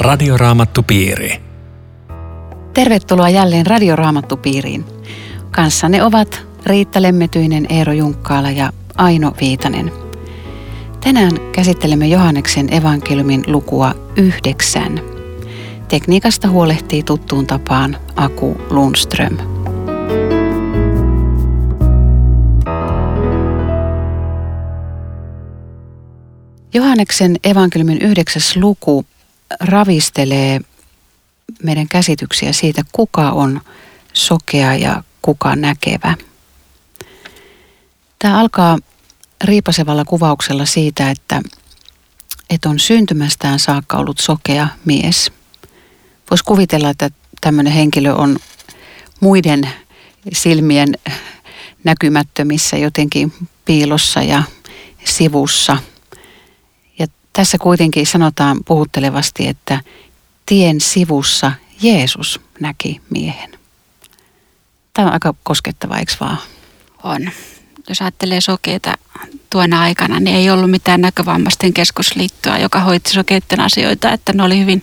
Radioraamattupiiri. Tervetuloa jälleen Radioraamattupiiriin. Kanssanne ovat Riitta Lemmetyinen, Eero Junkkaala ja Aino Viitanen. Tänään käsittelemme Johanneksen evankeliumin lukua 9. Tekniikasta huolehtii tuttuun tapaan Aku Lundström. Johanneksen evankeliumin 9. luku ravistelee meidän käsityksiä siitä, kuka on sokea ja kuka näkevä. Tämä alkaa riipasevalla kuvauksella siitä, että on syntymästään saakka ollut sokea mies. Voisi kuvitella, että tämmöinen henkilö on muiden silmien näkymättömissä, jotenkin piilossa ja sivussa. Ja tässä kuitenkin sanotaan puhuttelevasti, että tien sivussa Jeesus näki miehen. Tämä on aika koskettava, eikö vaan? On. Jos ajattelee sokeita tuona aikana, niin ei ollut mitään näkövammaisten keskusliittoa, joka hoiti sokeiden asioita, että ne oli hyvin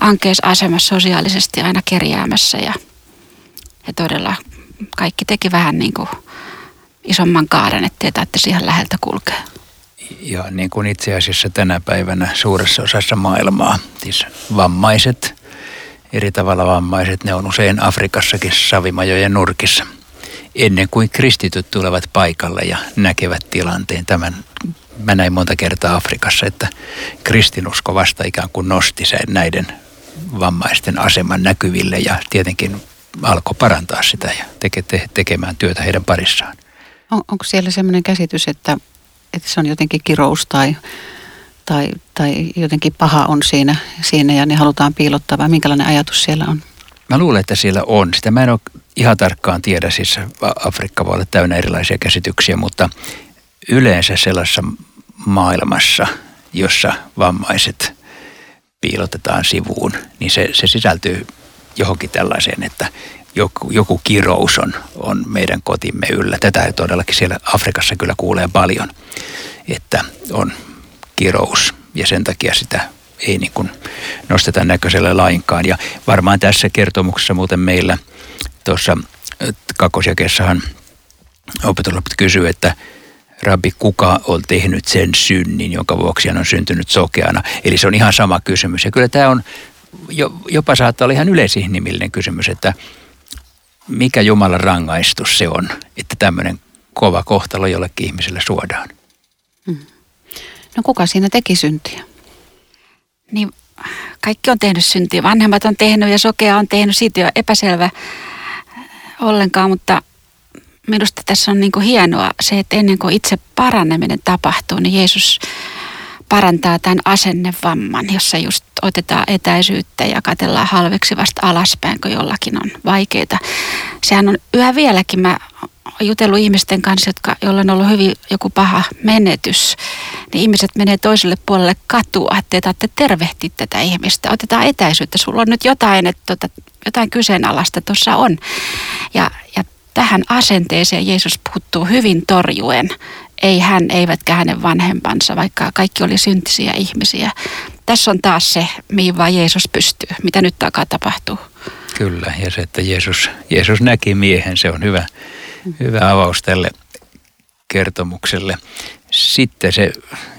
ankeassa asemassa sosiaalisesti aina kerjäämässä ja todella kaikki teki vähän niin kuin isomman kaaren, ettei tarvitse siihen läheltä kulkea. Ja niin kuin itse asiassa tänä päivänä suuressa osassa maailmaa, siis vammaiset, eri tavalla vammaiset, ne on usein Afrikassakin savimajojen nurkissa. Ennen kuin kristityt tulevat paikalle ja näkevät tilanteen, tämän mä näin monta kertaa Afrikassa, että kristinusko vasta ikään kuin nosti sen näiden vammaisten aseman näkyville ja tietenkin alkoi parantaa sitä ja tekemään työtä heidän parissaan. Onko siellä sellainen käsitys, että se on jotenkin kirous tai jotenkin paha on siinä ja ne halutaan piilottaa, vai minkälainen ajatus siellä on? Mä luulen, että siellä on. Sitä mä en ole ihan tarkkaan tiedä, siis Afrikka voi olla täynnä erilaisia käsityksiä, mutta yleensä sellaisessa maailmassa, jossa vammaiset piilotetaan sivuun, niin se sisältyy johonkin tällaiseen, että joku kirous on meidän kotimme yllä. Tätä todellakin siellä Afrikassa kyllä kuulee paljon, että on kirous ja sen takia sitä ei niin kuin nosteta näköisellä lainkaan. Ja varmaan tässä kertomuksessa muuten meillä tuossa kakkosjakessahan opetusoppilaat kysyy, että Rabbi, kuka on tehnyt sen synnin, jonka vuoksi hän on syntynyt sokeana? Eli se on ihan sama kysymys. Ja kyllä tämä on, jopa saattaa olla ihan yleisinhimillinen kysymys, että mikä Jumalan rangaistus se on, että tämmöinen kova kohtalo jollekin ihmiselle suodaan. No kuka siinä teki syntiä? Niin, kaikki on tehnyt syntiä. Vanhemmat on tehnyt ja sokea on tehnyt. Siitä ei ole epäselvä ollenkaan, mutta minusta tässä on niin kuin hienoa se, että ennen kuin itse paraneminen tapahtuu, niin Jeesus parantaa tämän asennevamman, jossa just otetaan etäisyyttä ja katsellaan halveksivasta alaspäin, kun jollakin on vaikeita. Sehän on yhä vieläkin, mä oon jutellut ihmisten kanssa, joilla on ollut hyvin joku paha menetys, niin ihmiset menee toiselle puolelle katua, ettei tarvitse tervehtiä tätä ihmistä. Otetaan etäisyyttä, sulla on nyt jotain, että jotain kyseenalaista tuossa on. Ja tähän asenteeseen Jeesus puuttuu hyvin torjuen. Ei hän, eivätkä hänen vanhempansa, vaikka kaikki oli syntisiä ihmisiä. Tässä on taas se, mihin vaan Jeesus pystyy, mitä nyt takaa tapahtuu. Kyllä, ja se, että Jeesus näki miehen, se on hyvä avaus tälle kertomukselle. Sitten se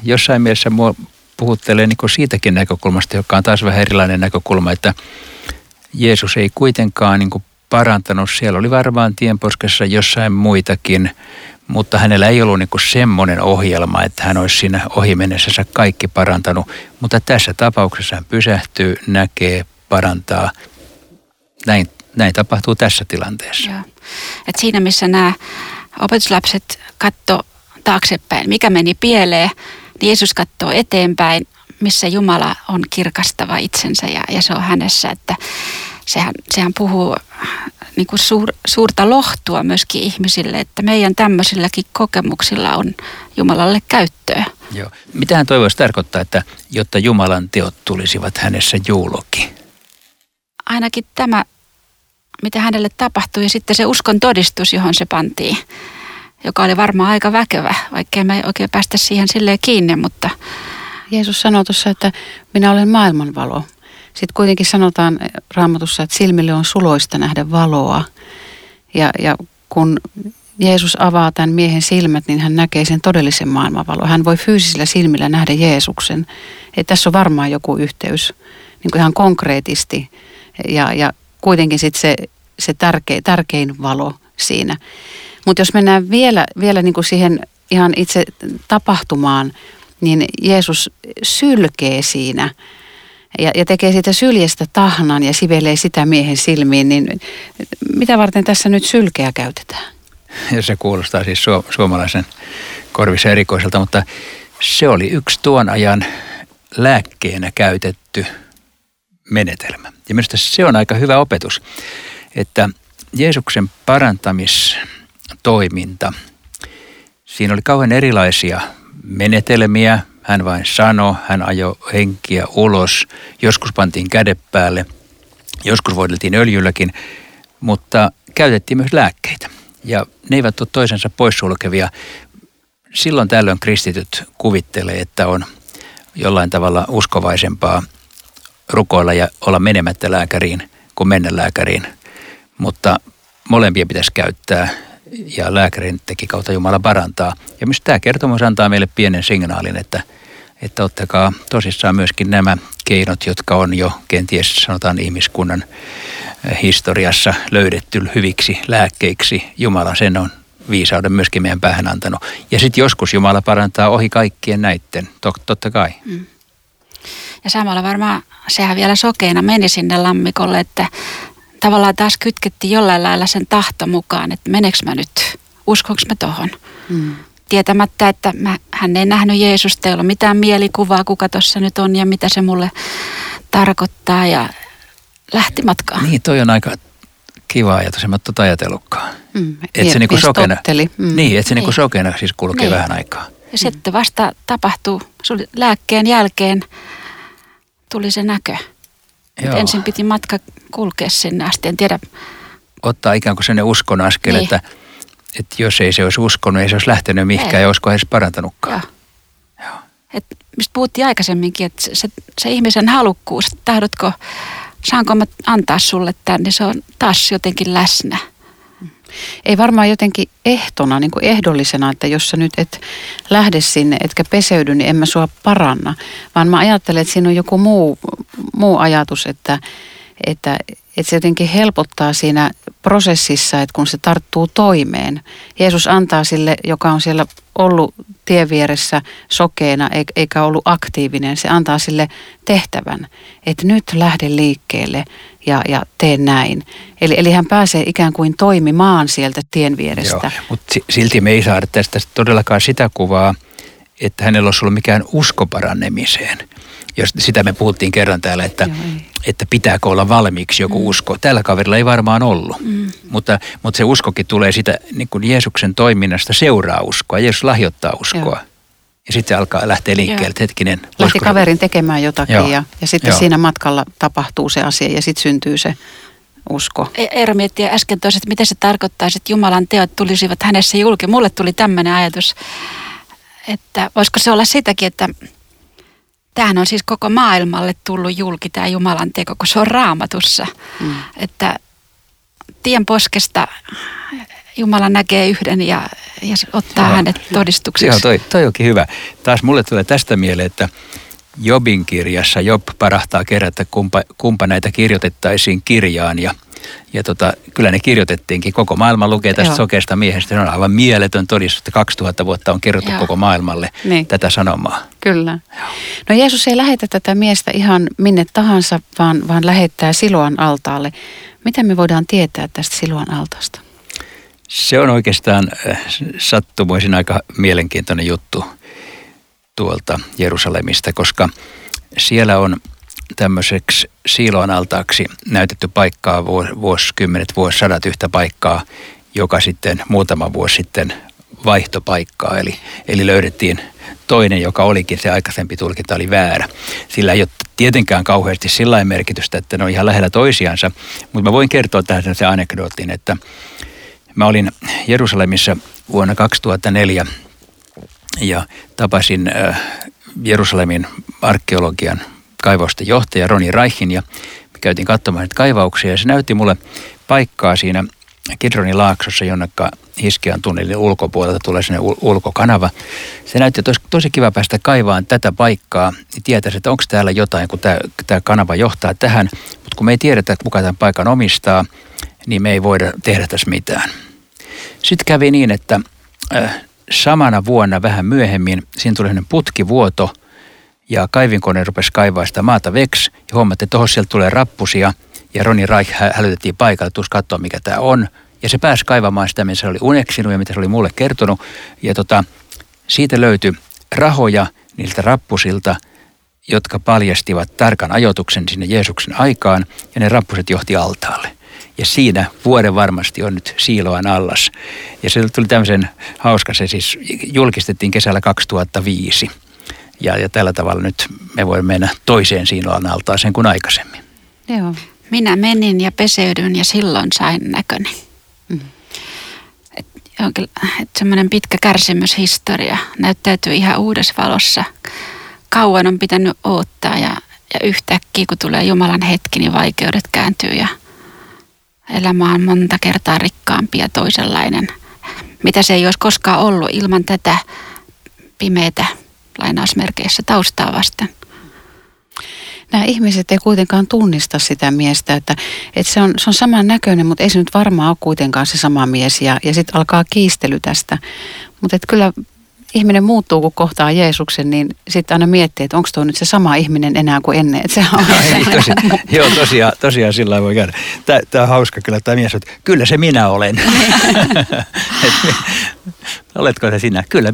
jossain mielessä mua puhuttelee niin kuin siitäkin näkökulmasta, joka on taas vähän erilainen näkökulma, että Jeesus ei kuitenkaan niin kuin parantanut. Siellä oli varmaan tienposkessa jossain muitakin, mutta hänellä ei ollut niin kuin semmoinen ohjelma, että hän olisi siinä ohimennessänsä kaikki parantanut. Mutta tässä tapauksessa hän pysähtyy, näkee, parantaa. Näin tapahtuu tässä tilanteessa. Joo. Et siinä missä nämä opetuslapset katsoo taaksepäin, mikä meni pieleen, niin Jeesus katsoo eteenpäin, missä Jumala on kirkastava itsensä ja se on hänessä, että sehän puhuu niin kuin suurta lohtua myöskin ihmisille, että meidän tämmöisilläkin kokemuksilla on Jumalalle käyttöä. Joo. Mitähän toi voisi tarkoittaa, että jotta Jumalan teot tulisivat hänessä julki? Ainakin tämä, mitä hänelle tapahtui, ja sitten se uskon todistus, johon se pantiin, joka oli varmaan aika väkevä, vaikkei me ei oikein päästä siihen silleen kiinni, mutta Jeesus sanoo tuossa, että minä olen maailmanvalo. Sitten kuitenkin sanotaan Raamatussa, että silmille on suloista nähdä valoa. Ja kun Jeesus avaa tämän miehen silmät, niin hän näkee sen todellisen maailmanvalon. Hän voi fyysisillä silmillä nähdä Jeesuksen. Ei, tässä on varmaan joku yhteys niin kuin ihan konkreetisti. Ja kuitenkin sitten se tärkein valo siinä. Mutta jos mennään vielä niin kuin siihen ihan itse tapahtumaan, niin Jeesus sylkee siinä ja tekee siitä syljestä tahnan ja sivelee sitä miehen silmiin. Niin mitä varten tässä nyt sylkeä käytetään? Ja se kuulostaa siis suomalaisen korvissa erikoiselta, mutta se oli yksi tuon ajan lääkkeenä käytetty menetelmä. Ja minusta se on aika hyvä opetus, että Jeesuksen parantamistoiminta, siinä oli kauhean erilaisia menetelmiä. Hän vain sanoi, hän ajoi henkiä ulos, joskus pantiin kädet päälle, joskus voideltiin öljylläkin, mutta käytettiin myös lääkkeitä. Ja ne eivät ole toisensa poissulkevia. Silloin tällöin kristityt kuvittelee, että on jollain tavalla uskovaisempaa rukoilla ja olla menemättä lääkäriin kuin mennä lääkäriin. Mutta molempia pitäisi käyttää ja lääkärin teki kautta Jumala parantaa. Ja myös tämä kertomus antaa meille pienen signaalin, että ottakaa tosissaan myöskin nämä keinot, jotka on jo kenties sanotaan ihmiskunnan historiassa löydetty hyviksi lääkkeiksi. Jumala sen on viisauden myöskin meidän päähän antanut. Ja sitten joskus Jumala parantaa ohi kaikkien näiden, totta kai. Mm. Ja samalla varmaan sehän vielä sokeena meni sinne lammikolle, että tavallaan taas kytkettiin jollain lailla sen tahto mukaan, että menekö mä nyt, uskonko mä tohon. Mm. Tietämättä, että hän ei nähnyt Jeesusta, ei ollut mitään mielikuvaa, kuka tuossa nyt on ja mitä se mulle tarkoittaa ja lähti matkaan. Niin, toi on aika kiva ajatus, en mä tuota ajatellutkaan. Että se niinku sokeena, sokeena siis kulkee vähän aikaa. Ja sitten vasta tapahtuu, sun lääkkeen jälkeen tuli se näkö. Ensin piti matka kulkea sinne asti, en tiedä. Ottaa ikään kuin sellainen uskon askel, niin. että jos ei se olisi uskonut, ei se olisi lähtenyt mihinkään ja olisiko edes parantanutkaan. Joo. Mistä puhuttiin aikaisemminkin, että se ihmisen halukkuus, että tahdotko, saanko mä antaa sulle tämän, niin se on taas jotenkin läsnä. Ei varmaan jotenkin ehtona, niin kuin ehdollisena, että jos sä nyt et lähde sinne, etkä peseydy, niin en mä sua paranna. Vaan mä ajattelen, että siinä on joku muu ajatus, että se jotenkin helpottaa siinä prosessissa, että kun se tarttuu toimeen. Jeesus antaa sille, joka on siellä ollut tien vieressä sokeena eikä ollut aktiivinen, se antaa sille tehtävän, että nyt lähde liikkeelle ja tee näin. Eli hän pääsee ikään kuin toimimaan sieltä tien vierestä. Joo, mutta silti me ei saada tästä todellakaan sitä kuvaa, että hänellä olisi ollut mikään usko paranemiseen. Sitä me puhuttiin kerran täällä, että pitääkö olla valmiiksi joku usko. Tällä kaverilla ei varmaan ollut, mutta se uskokin tulee sitä, niin kuin Jeesuksen toiminnasta seuraa uskoa. Jeesus lahjoittaa uskoa ja sitten se alkaa lähteä liikkeelle. Hetkinen. Lähti kaverin tekemään jotakin ja sitten siinä matkalla tapahtuu se asia ja sitten syntyy se usko. Eero miettii äsken toiset, että mitä se tarkoittaisi, että Jumalan teot tulisivat hänessä julki. Mulle tuli tämmöinen ajatus, että voisiko se olla sitäkin, että tämähän on siis koko maailmalle tullut julki tämä Jumalan teko, kun se on Raamatussa. Mm. Että tien poskesta Jumala näkee yhden ja ottaa hänet todistukseksi. Joo, toi onkin hyvä. Taas mulle tulee tästä mieleen, että Jobin kirjassa Job parahtaa kerätä, kumpa näitä kirjoitettaisiin kirjaan. Ja kyllä ne kirjoitettiinkin. Koko maailma lukee tästä sokeasta miehestä. Se on aivan mieletön todistus, että 2000 vuotta on kerrottu koko maailmalle tätä sanomaa. Kyllä. Joo. No Jeesus ei lähetä tätä miestä ihan minne tahansa, vaan lähettää Siloan altaalle. Mitä me voidaan tietää tästä Siloan altaasta? Se on oikeastaan sattumoisin aika mielenkiintoinen juttu tuolta Jerusalemista, koska siellä on tämmöiseksi Siloan altaaksi näytetty paikkaa vuosikymmenet, vuosisadat yhtä paikkaa, joka sitten muutama vuosi sitten vaihtoi paikkaa. Eli löydettiin toinen, joka olikin se aikaisempi tulkinta oli väärä. Sillä ei ole tietenkään kauheasti sillain merkitystä, että ne on ihan lähellä toisiansa, mutta mä voin kertoa tähän sellaisen anekdootin, että mä olin Jerusalemissa vuonna 2004 ja tapasin Jerusalemin arkeologian kaivausten johtaja Ronny Reichin ja me käytiin katsomaan näitä kaivauksia ja se näytti mulle paikkaa siinä Kidronin laaksossa, jonnekka Hiskian tunnelin ulkopuolelta tulee sinne ulkokanava. Se näytti, että olisi tosi kiva päästä kaivaan tätä paikkaa, niin tietäisi, että onko täällä jotain, kun tämä kanava johtaa tähän. Mutta kun me ei tiedetä, kuka tämän paikan omistaa, niin me ei voida tehdä tässä mitään. Sitten kävi niin, että samana vuonna vähän myöhemmin siinä tuli sellainen putkivuoto ja kaivinkone rupesi kaivaa sitä maata veksi ja huomattiin, että sieltä tulee rappusia. Ja Ronny Reich hälytettiin paikalle, tuus katsoa mikä tämä on. Ja se pääsi kaivamaan sitä, mitä se oli uneksinut ja mitä se oli mulle kertonut. Ja siitä löytyi rahoja niiltä rappusilta, jotka paljastivat tarkan ajoituksen sinne Jeesuksen aikaan. Ja ne rappuset johti altaalle. Ja siinä vuoden varmasti on nyt Siloan allas. Ja se tuli tämmöisen hauska, se siis julkistettiin kesällä 2005. Ja tällä tavalla nyt me voimme mennä toiseen Siloan altaaseen kuin aikaisemmin. Joo. Minä menin ja peseydyin ja silloin sain näköni. Semmoinen pitkä kärsimyshistoria näyttäytyy ihan uudessa valossa. Kauan on pitänyt odottaa ja yhtäkkiä kun tulee Jumalan hetki, niin vaikeudet kääntyy ja elämä on monta kertaa rikkaampi ja toisenlainen. Mitä se ei olisi koskaan ollut ilman tätä pimeätä lainausmerkeissä taustaa vasten. Nämä ihmiset ei kuitenkaan tunnista sitä miestä, että se on saman näköinen, mutta ei se nyt varmaan ole kuitenkaan se sama mies ja sitten alkaa kiistely tästä. Mutta kyllä ihminen muuttuu, kun kohtaa Jeesuksen, niin sitten aina miettii, että onko tuo nyt se sama ihminen enää kuin ennen. Että sehän on tosiaan sillä voi käydä. Tämä on hauska kyllä, tämä mies, että kyllä se minä olen. Oletko se sinä? Kyllä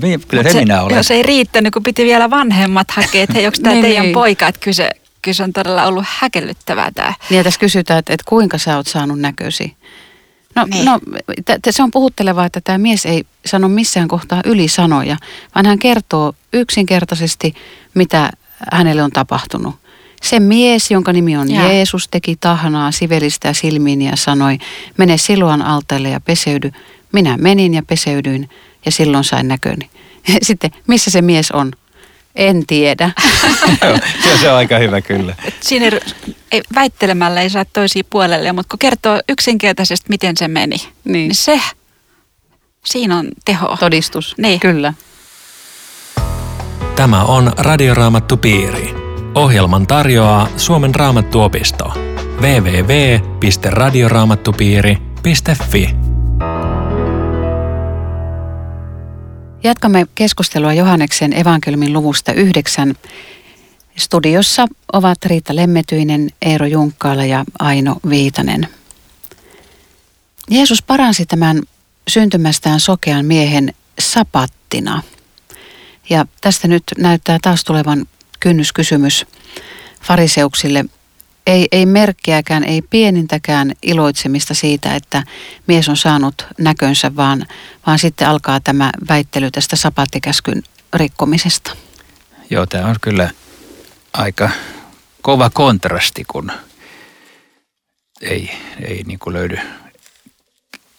se minä olen. Se ei riittänyt, kun piti vielä vanhemmat hakea, että hei, onko tämä teidän poika, että kyse on todella ollut häkellyttävää tämä. Ja tässä kysytään, että kuinka sä oot saanut näkösi. No, se on puhuttelevaa, että tämä mies ei sano missään kohtaa ylisanoja, vaan hän kertoo yksinkertaisesti, mitä hänelle on tapahtunut. Se mies, jonka nimi on Jeesus, teki tahnaa sivelistä silmiin ja sanoi, mene Siloan altaille ja peseydy. Minä menin ja peseydyin ja silloin sain näköni. Sitten, missä se mies on? En tiedä. Se on aika hyvä kyllä. Siinä väittelemällä ei saa toisia puolelle, mutta kun kertoo yksinkertaisesti, miten se meni, niin se, siinä on teho. Todistus, niin. Kyllä. Tämä on Radioraamattupiiri. Ohjelman tarjoaa Suomen raamattuopisto. www.radioraamattupiiri.fi Jatkamme keskustelua Johanneksen evankeliumin luvusta 9. Studiossa ovat Riitta Lemmetyinen, Eero Junkkaala ja Aino Viitanen. Jeesus paransi tämän syntymästään sokean miehen sapattina. Ja tästä nyt näyttää taas tulevan kynnyskysymys fariseuksille. Ei merkkiäkään, ei pienintäkään iloitsemista siitä, että mies on saanut näkönsä, vaan sitten alkaa tämä väittely tästä sapattikäskyn rikkomisesta. Joo, tämä on kyllä aika kova kontrasti, kun ei niin kuin löydy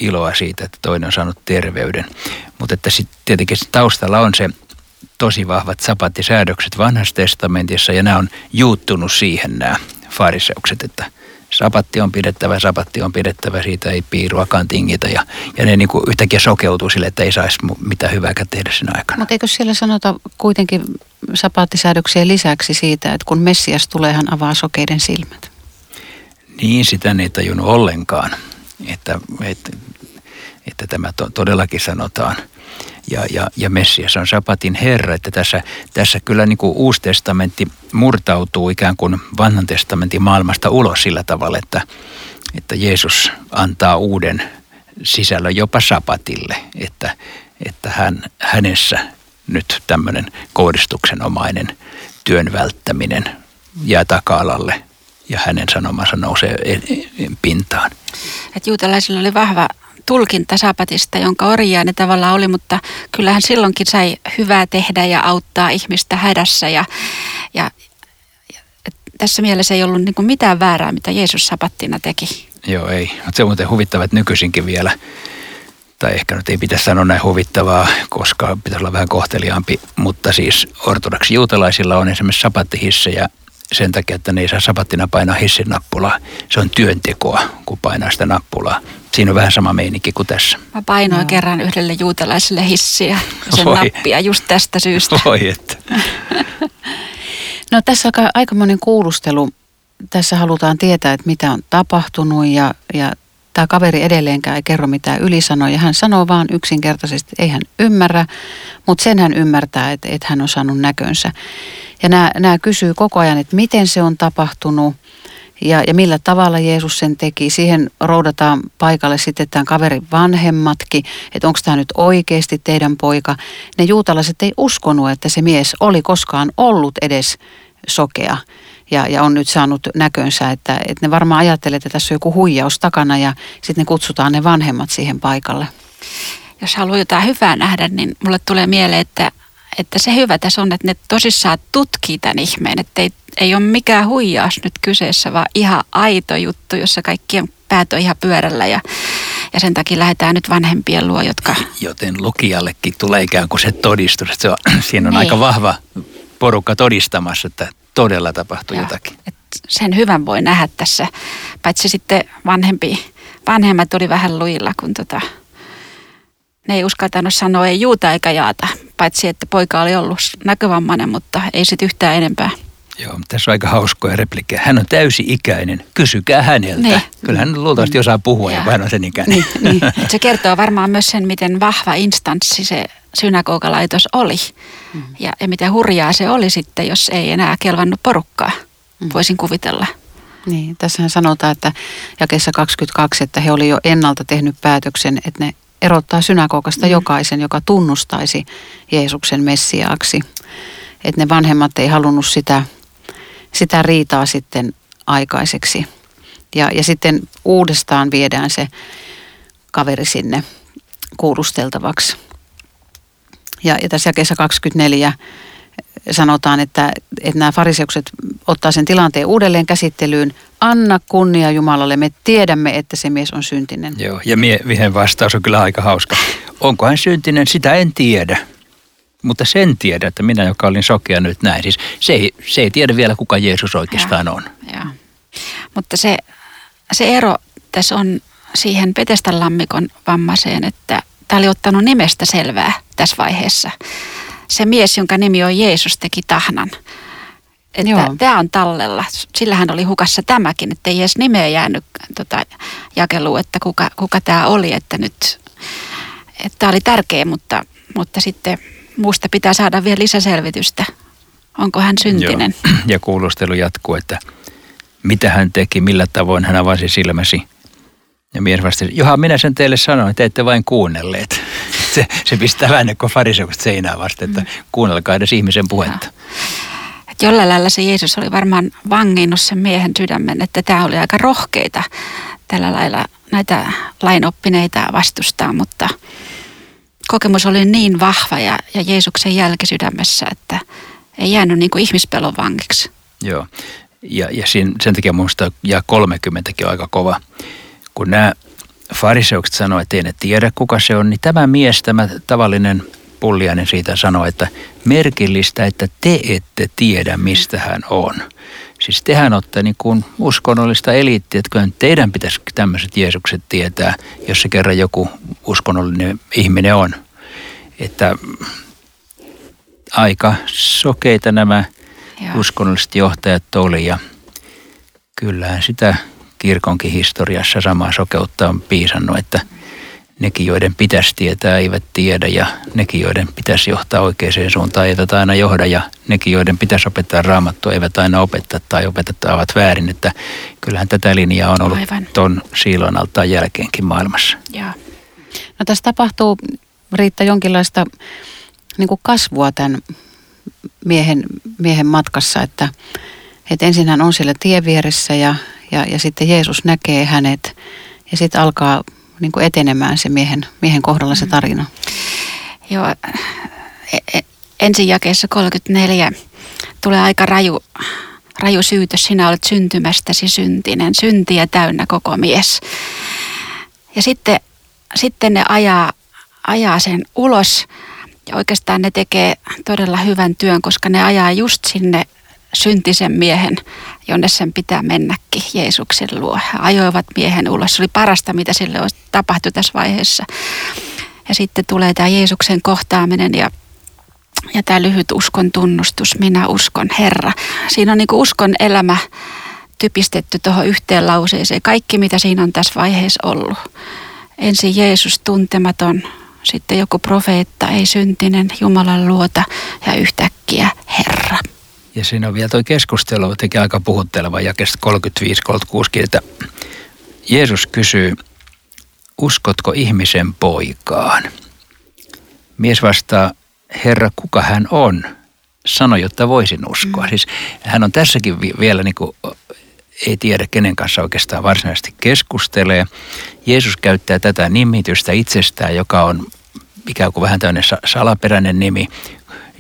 iloa siitä, että toinen on saanut terveyden. Mutta että sitten tietenkin taustalla on se tosi vahvat sapattisäädökset Vanhassa testamentissa ja nämä on juuttunut siihen nämä fariseukset, että sapatti on pidettävä, siitä ei piiruakaan tingitä ja ne niin kuin yhtäkkiä sokeutuu sille, että ei saisi mitään hyvääkään tehdä sen aikana. Mutta eikö siellä sanota kuitenkin sapattisäädöksien lisäksi siitä, että kun Messias tulee, hän avaa sokeiden silmät? Niin, sitä ei tajunnut ollenkaan, että tämä todellakin sanotaan. Ja Messias on sapatin herra, että tässä kyllä niin kuin Uusi testamentti murtautuu ikään kuin Vanhan testamentin maailmasta ulos sillä tavalla, että Jeesus antaa uuden sisällön jopa sapatille, että hänessä nyt tämmöinen kohdistuksenomainen työn välttäminen jää taka-alalle ja hänen sanomansa nousee pintaan. Että juutalaisilla oli vahva tulkinta sapatista, jonka orjia ne tavallaan oli, mutta kyllähän silloinkin sai hyvää tehdä ja auttaa ihmistä hädässä. Ja tässä mielessä ei ollut niin kuin mitään väärää, mitä Jeesus sapattina teki. Joo, ei. Mutta se on muuten huvittava, että nykyisinkin vielä, tai ehkä nyt ei pitäisi sanoa näin huvittavaa, koska pitäisi olla vähän kohteliaampi, mutta siis ortodoksi juutalaisilla on esimerkiksi sapattihissi ja sen takia, että ne ei saa sabattina painaa hissin nappulaa. Se on työntekoa, kun painaa sitä nappulaa. Siinä on vähän sama meininki kuin tässä. Mä painoin kerran yhdelle juutalaiselle hissiä ja sen nappia just tästä syystä. Voi että. No tässä on aikamoinen kuulustelu. Tässä halutaan tietää, että mitä on tapahtunut ja tämä kaveri edelleenkään ei kerro mitään ylisanoja. Hän sanoo vaan yksinkertaisesti, että ei hän ymmärrä, mutta sen hän ymmärtää, että hän on saanut näkönsä. Ja nämä kysyy koko ajan, että miten se on tapahtunut ja millä tavalla Jeesus sen teki. Siihen roudataan paikalle sitten tämän kaverin vanhemmatkin, että onko tämä nyt oikeasti teidän poika. Ne juutalaiset ei uskonut, että se mies oli koskaan ollut edes sokea. Ja on nyt saanut näkönsä, että ne varmaan ajattelee, että tässä on joku huijaus takana ja sitten ne kutsutaan ne vanhemmat siihen paikalle. Jos haluaa jotain hyvää nähdä, niin mulle tulee mieleen, että se hyvä tässä on, että ne tosissaan tutkii tämän ihmeen. Että ei ole mikään huijaus nyt kyseessä, vaan ihan aito juttu, jossa kaikkien päät on ihan pyörällä ja sen takia lähdetään nyt vanhempien luo, jotka... Joten lukijallekin tulee ikään kuin se todistus, että siinä on aika vahva porukka todistamassa, että todella tapahtui jotakin. Sen hyvän voi nähdä tässä, paitsi sitten vanhemmat oli vähän lujilla, kun ne ei uskaltanut sanoa ei juuta eikä jaata, paitsi että poika oli ollut näkövammainen, mutta ei sitten yhtään enempää. Joo, tässä on aika hauskoja replikkejä. Hän on täysi-ikäinen, kysykää häneltä. Ne. Kyllä hän luultavasti osaa puhua ja vähän on sen ikäinen. Niin. Se kertoo varmaan myös sen, miten vahva instanssi se synagogalaitos oli. Mm-hmm. Ja miten hurjaa se oli sitten, jos ei enää kelvannut porukkaa, voisin kuvitella. Niin, tässähän sanotaan, että jakeessa 22, että he oli jo ennalta tehnyt päätöksen, että ne erottaa synagogasta jokaisen, joka tunnustaisi Jeesuksen messiaaksi. Että ne vanhemmat ei halunnut sitä riitaa sitten aikaiseksi. Ja sitten uudestaan viedään se kaveri sinne kuulusteltavaksi. Ja tässä jakeessa 24 sanotaan, että nämä fariseukset ottaa sen tilanteen uudelleen käsittelyyn. Anna kunnia Jumalalle, me tiedämme, että se mies on syntinen. Joo, ja miehen vastaus on kyllä aika hauska. Onko hän syntinen, sitä en tiedä. Mutta sen tiedä, että minä, joka olin sokea nyt näin. Siis se ei tiedä vielä, kuka Jeesus oikeastaan on. Joo. Mutta se ero tässä on siihen Petestan lammikon vammaiseen, että tämä oli ottanut nimestä selvää tässä vaiheessa. Se mies, jonka nimi on Jeesus, teki tahnan. Että tämä on tallella. Sillähän oli hukassa tämäkin, että ei edes nimeä jäänyt jakeluun, että kuka tämä oli. Että nyt, tämä oli tärkeä, mutta sitten... Muusta pitää saada vielä lisäselvitystä. Onko hän syntinen? Joo. Ja kuulustelu jatkuu, että mitä hän teki, millä tavoin hän avasi silmäsi. Ja mies vastasi, johan minä sen teille sanoin, te ette vain kuunnelleet. Se pistää vähän kuin fariseukset seinää vasten, että kuunnelkaa edes ihmisen puhetta. Jollain lailla se Jeesus oli varmaan vanginnut sen miehen sydämen, että tämä oli aika rohkeita tällä lailla näitä lainoppineita vastustaa, mutta... Kokemus oli niin vahva ja Jeesuksen jälki sydämessä, että ei jäänyt niin kuin ihmispelon vangiksi. Joo, ja sen takia minusta jää 30kin on aika kova. Kun nämä fariseukset sanoivat, että ei ne tiedä kuka se on, niin tämä mies, tämä tavallinen pulliainen siitä sanoi, että merkillistä, että te ette tiedä mistä hän on. Siis tehän olette niin kuin uskonnollista eliittiä, että teidän pitäisi tämmöiset Jeesukset tietää, jos se kerran joku uskonnollinen ihminen on. Että aika sokeita nämä uskonnolliset johtajat oli ja kyllähän sitä kirkonkin historiassa samaa sokeutta on piisannut, että nekin, joiden pitäisi tietää, eivät tiedä ja nekin, joiden pitäisi johtaa oikeaan suuntaan, eivät aina johda ja nekin, joiden pitäisi opettaa raamattua, eivät aina opettaa tai opetettavat väärin. Että kyllähän tätä linjaa on ollut tuon Siiloan altaan jälkeenkin maailmassa. Jaa. No tässä tapahtuu, Riitta, jonkinlaista niin kuin kasvua tämän miehen matkassa, että ensin hän on siellä tien vieressä ja sitten Jeesus näkee hänet ja sitten alkaa... Niin kuin etenemään se miehen kohdalla se tarina. Joo, ensin jakeessa 34 tulee aika raju syytös. Sinä olet syntymästäsi syntinen, syntiä täynnä koko mies. Ja sitten ne ajaa sen ulos ja oikeastaan ne tekee todella hyvän työn, koska ne ajaa just sinne syntisen miehen, jonne sen pitää mennäkin, Jeesuksen luo. He ajoivat miehen ulos. Se oli parasta, mitä sille on tapahtunut tässä vaiheessa. Ja sitten tulee tämä Jeesuksen kohtaaminen ja tämä lyhyt uskon tunnustus, minä uskon Herra. Siinä on niin kuin uskon elämä typistetty tuohon yhteen lauseeseen. Kaikki, mitä siinä on tässä vaiheessa ollut. Ensin Jeesus tuntematon, sitten joku profeetta, ei syntinen, Jumalan luota ja yhtäkkiä Herra. Ja siinä on vielä tuo keskustelu, teki aika puhutteleva, jakeesta 35-36, että Jeesus kysyy, uskotko ihmisen poikaan? Mies vastaa, Herra, kuka hän on? Sano, jotta voisin uskoa. Siis hän on tässäkin vielä niin kuin, ei tiedä, kenen kanssa oikeastaan varsinaisesti keskustelee. Jeesus käyttää tätä nimitystä itsestään, joka on ikään kuin vähän tämmöinen salaperäinen nimi.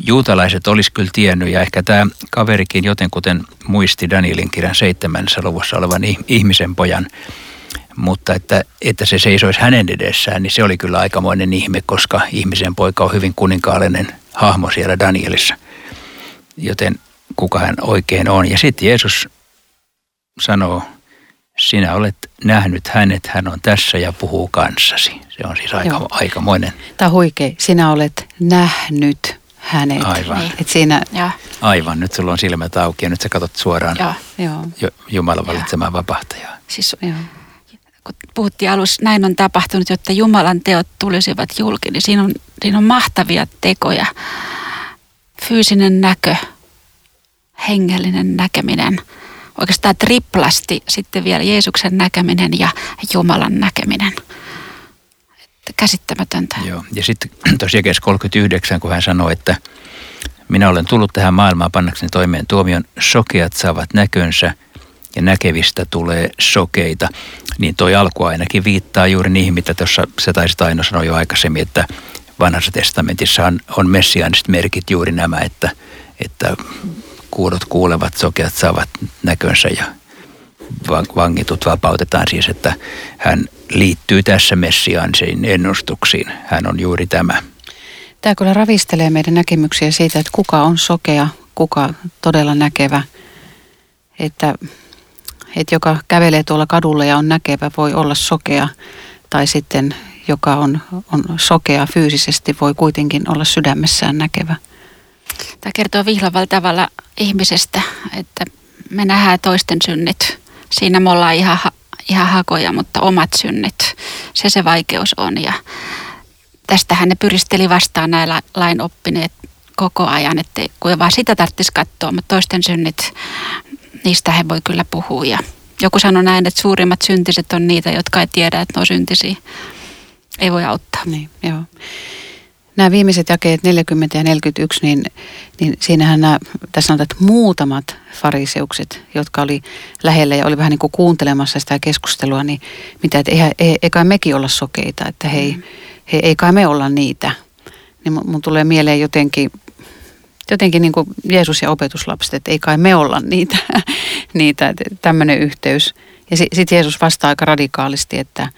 Juutalaiset olisi kyllä tiennyt, ja ehkä tämä kaverikin jotenkuten muisti Danielin kirjan 7. luvussa olevan ihmisen pojan, mutta että se seisoisi hänen edessään, niin se oli kyllä aikamoinen ihme, koska ihmisen poika on hyvin kuninkaallinen hahmo siellä Danielissa. Joten kuka hän oikein on. Ja sitten Jeesus sanoo, sinä olet nähnyt hänet, hän on tässä ja puhuu kanssasi. Se on siis aikamoinen. Tämä on huikea, sinä olet nähnyt hänet. Aivan. Et siinä... Aivan, nyt sulla on silmät auki ja nyt sä katsot suoraan Jumalan valitsemaan vapahtajaa. Siis, kun puhuttiin alussa, näin on tapahtunut, jotta Jumalan teot tulisivat julki, niin siinä on mahtavia tekoja. Fyysinen näkö, hengellinen näkeminen, oikeastaan triplasti sitten vielä Jeesuksen näkeminen ja Jumalan näkeminen. Käsittämätöntä. Joo, ja sitten tosiaan jakeessa 39, kun hän sanoi, että minä olen tullut tähän maailmaan pannakseni toimeen tuomion, sokeat saavat näkönsä ja näkevistä tulee sokeita. Niin toi alku ainakin viittaa juuri niihin, mitä tuossa sä taisit Aino sanoa jo aikaisemmin, että Vanhassa testamentissa on messiaaniset merkit juuri nämä, että kuulot kuulevat, sokeat saavat näkönsä ja vangitut vapautetaan, siis että hän liittyy tässä messiaanisiin ennustuksiin. Hän on juuri tämä. Tämä kyllä ravistelee meidän näkemyksiä siitä, että kuka on sokea, kuka todella näkevä. Että joka kävelee tuolla kadulla ja on näkevä, voi olla sokea. Tai sitten joka on sokea fyysisesti, voi kuitenkin olla sydämessään näkevä. Tämä kertoo vihlavalla tavalla ihmisestä, että me nähdään toisten synnit. Siinä me ollaan ihan hakoja, mutta omat synnit. Se vaikeus on. Ja tästähän ne pyristeli vastaan nämä lainoppineet koko ajan, että kun vaan sitä tarvitsisi katsoa, mutta toisten synnit, niistä he voi kyllä puhua. Ja joku sanoi näin, että suurimmat syntiset on niitä, jotka ei tiedä, että ne on syntisiä. Ei voi auttaa. Niin, joo. Nämä viimeiset jakeet 40 ja 41, niin siinähän nämä, tässä sanotaan, että muutamat fariseukset, jotka oli lähellä ja oli vähän niin kuin kuuntelemassa sitä keskustelua, niin mitä, että eikä mekin olla sokeita, että hei, eikä me olla niitä. Niin mun tulee mieleen jotenkin niin kuin Jeesus ja opetuslapset, että ei kai me olla niitä tämmöinen yhteys. Ja sitten Jeesus vastaa aika radikaalisti, että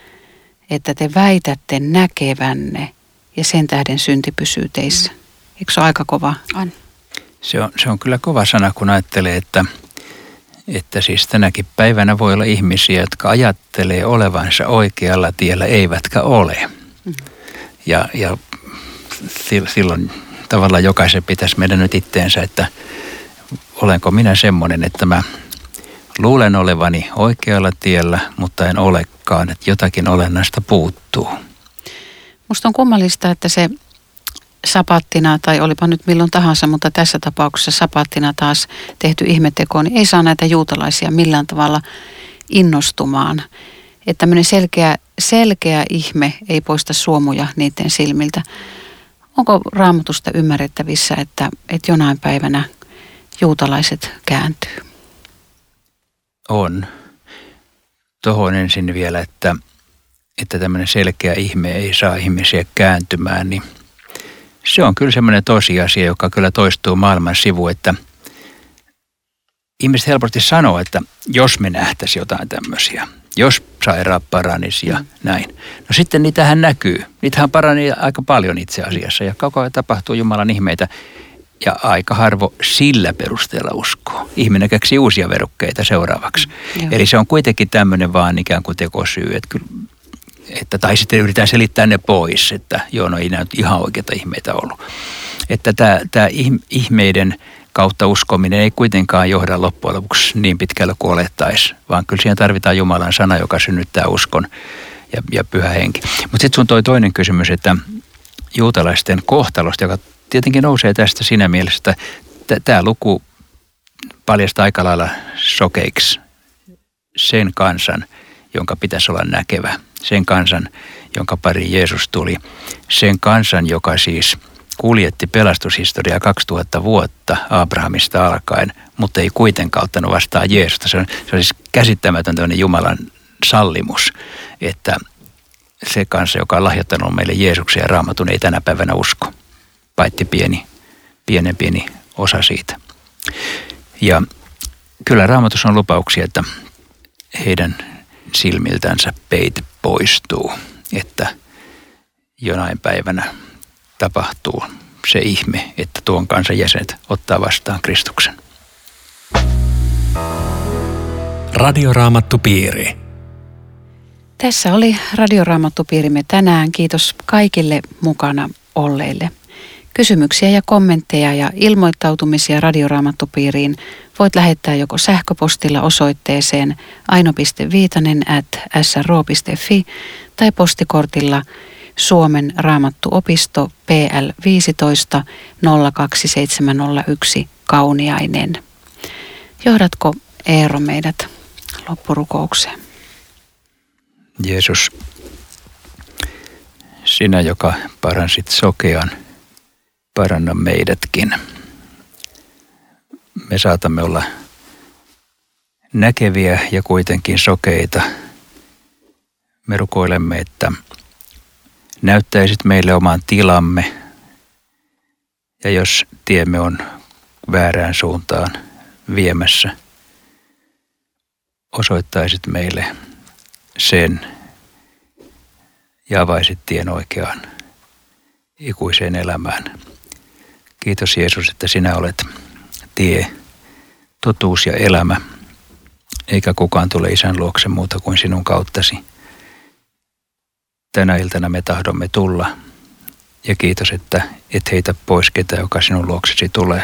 te väitätte näkevänne. Ja sen tähden synti pysyy teissä. Eikö se ole aika kova? On. Se on kyllä kova sana, kun ajattelee, että siis tänäkin päivänä voi olla ihmisiä, jotka ajattelee olevansa oikealla tiellä, eivätkä ole. Ja silloin tavallaan jokaisen pitäisi mennä nyt itteensä, että olenko minä semmoinen, että mä luulen olevani oikealla tiellä, mutta en olekaan, että jotakin olennaista puuttuu. Musta on kummallista, että se sapaattina, tai olipa nyt milloin tahansa, mutta tässä tapauksessa sapaattina taas tehty ihmeteko, niin ei saa näitä juutalaisia millään tavalla innostumaan. Että tämmöinen selkeä ihme ei poista suomuja niiden silmiltä. Onko Raamatusta ymmärrettävissä, että jonain päivänä juutalaiset kääntyy? On. Tuohon ensin vielä, että tämmöinen selkeä ihme ei saa ihmisiä kääntymään, niin se on kyllä semmoinen tosiasia, joka kyllä toistuu maailman sivu, että ihmiset helposti sanoo, että jos me nähtäisi jotain tämmöisiä, jos sairaan paranisi ja näin. No sitten niitähän näkyy. Niitähän parani aika paljon itse asiassa ja koko ajan tapahtuu Jumalan ihmeitä. ja aika harvo sillä perusteella uskoo. Ihminen keksii uusia verukkeita seuraavaksi. Eli se on kuitenkin tämmöinen vaan ikään kuin tekosyy, että kyllä, että, tai sitten yritetään selittää ne pois, että joo, no ei näy ihan oikeita ihmeitä ollut. Että tämä ihmeiden kautta uskominen ei kuitenkaan johda loppujen lopuksi niin pitkällä kuin olettaisiin, vaan kyllä siihen tarvitaan Jumalan sana, joka synnyttää uskon ja pyhä henki. Mutta sitten sun toinen kysymys, että juutalaisten kohtalosta, joka tietenkin nousee tästä siinä mielessä, että tämä luku paljastaa aika lailla sokeiksi sen kansan, jonka pitäisi olla näkevä, sen kansan, jonka pari Jeesus tuli, sen kansan, joka siis kuljetti pelastushistoriaa 2000 vuotta Abrahamista alkaen, mutta ei kuitenkaan ottanut vastaan Jeesusta. Se on siis käsittämätön tämmöinen Jumalan sallimus, että se kansa, joka on lahjoittanut meille Jeesuksen ja Raamatun, ei tänä päivänä usko, paitsi pieni osa siitä. Ja kyllä Raamatussa on lupauksia, että heidän silmiltänsä peite poistuu, että jonain päivänä tapahtuu se ihme, että tuon kansan jäsenet ottaa vastaan Kristuksen. Radioraamattupiiri. Tässä oli Radioraamattupiirimme tänään. Kiitos kaikille mukana olleille. Kysymyksiä ja kommentteja ja ilmoittautumisia Radioraamattupiiriin voit lähettää joko sähköpostilla osoitteeseen aino.viitanen@sro.fi tai postikortilla Suomen raamattuopisto PL 15 02701 Kauniainen. Johdatko Eero meidät loppurukoukseen? Jeesus, sinä joka paransit sokean, paranna meidätkin. Me saatamme olla näkeviä ja kuitenkin sokeita. Me rukoilemme, että näyttäisit meille oman tilamme, ja jos tiemme on väärään suuntaan viemässä, osoittaisit meille sen ja avaisit tien oikeaan ikuiseen elämään. Kiitos Jeesus, että sinä olet tie, totuus ja elämä, eikä kukaan tule Isän luokse muuta kuin sinun kauttasi. Tänä iltana me tahdomme tulla, ja kiitos, että et heitä pois ketä, joka sinun luoksesi tulee.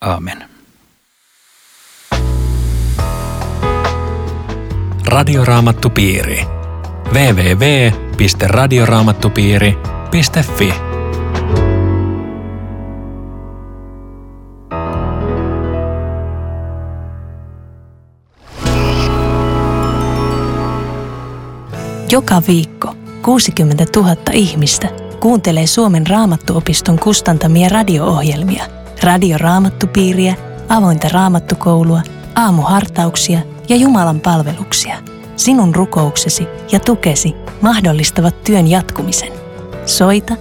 Aamen. Radioraamattupiiri. www.radioraamattupiiri.fi Joka viikko 60 000 ihmistä kuuntelee Suomen raamattuopiston kustantamia radio-ohjelmia, radioraamattupiiriä, avointa raamattukoulua, aamuhartauksia ja Jumalan palveluksia. Sinun rukouksesi ja tukesi mahdollistavat työn jatkumisen. Soita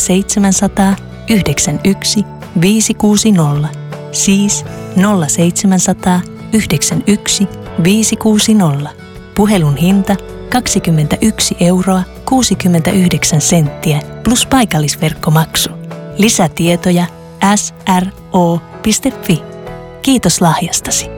0700 91 560, siis 0700 91 560. Puhelun hinta 21,69 € plus paikallisverkkomaksu. Lisätietoja sro.fi. Kiitos lahjastasi.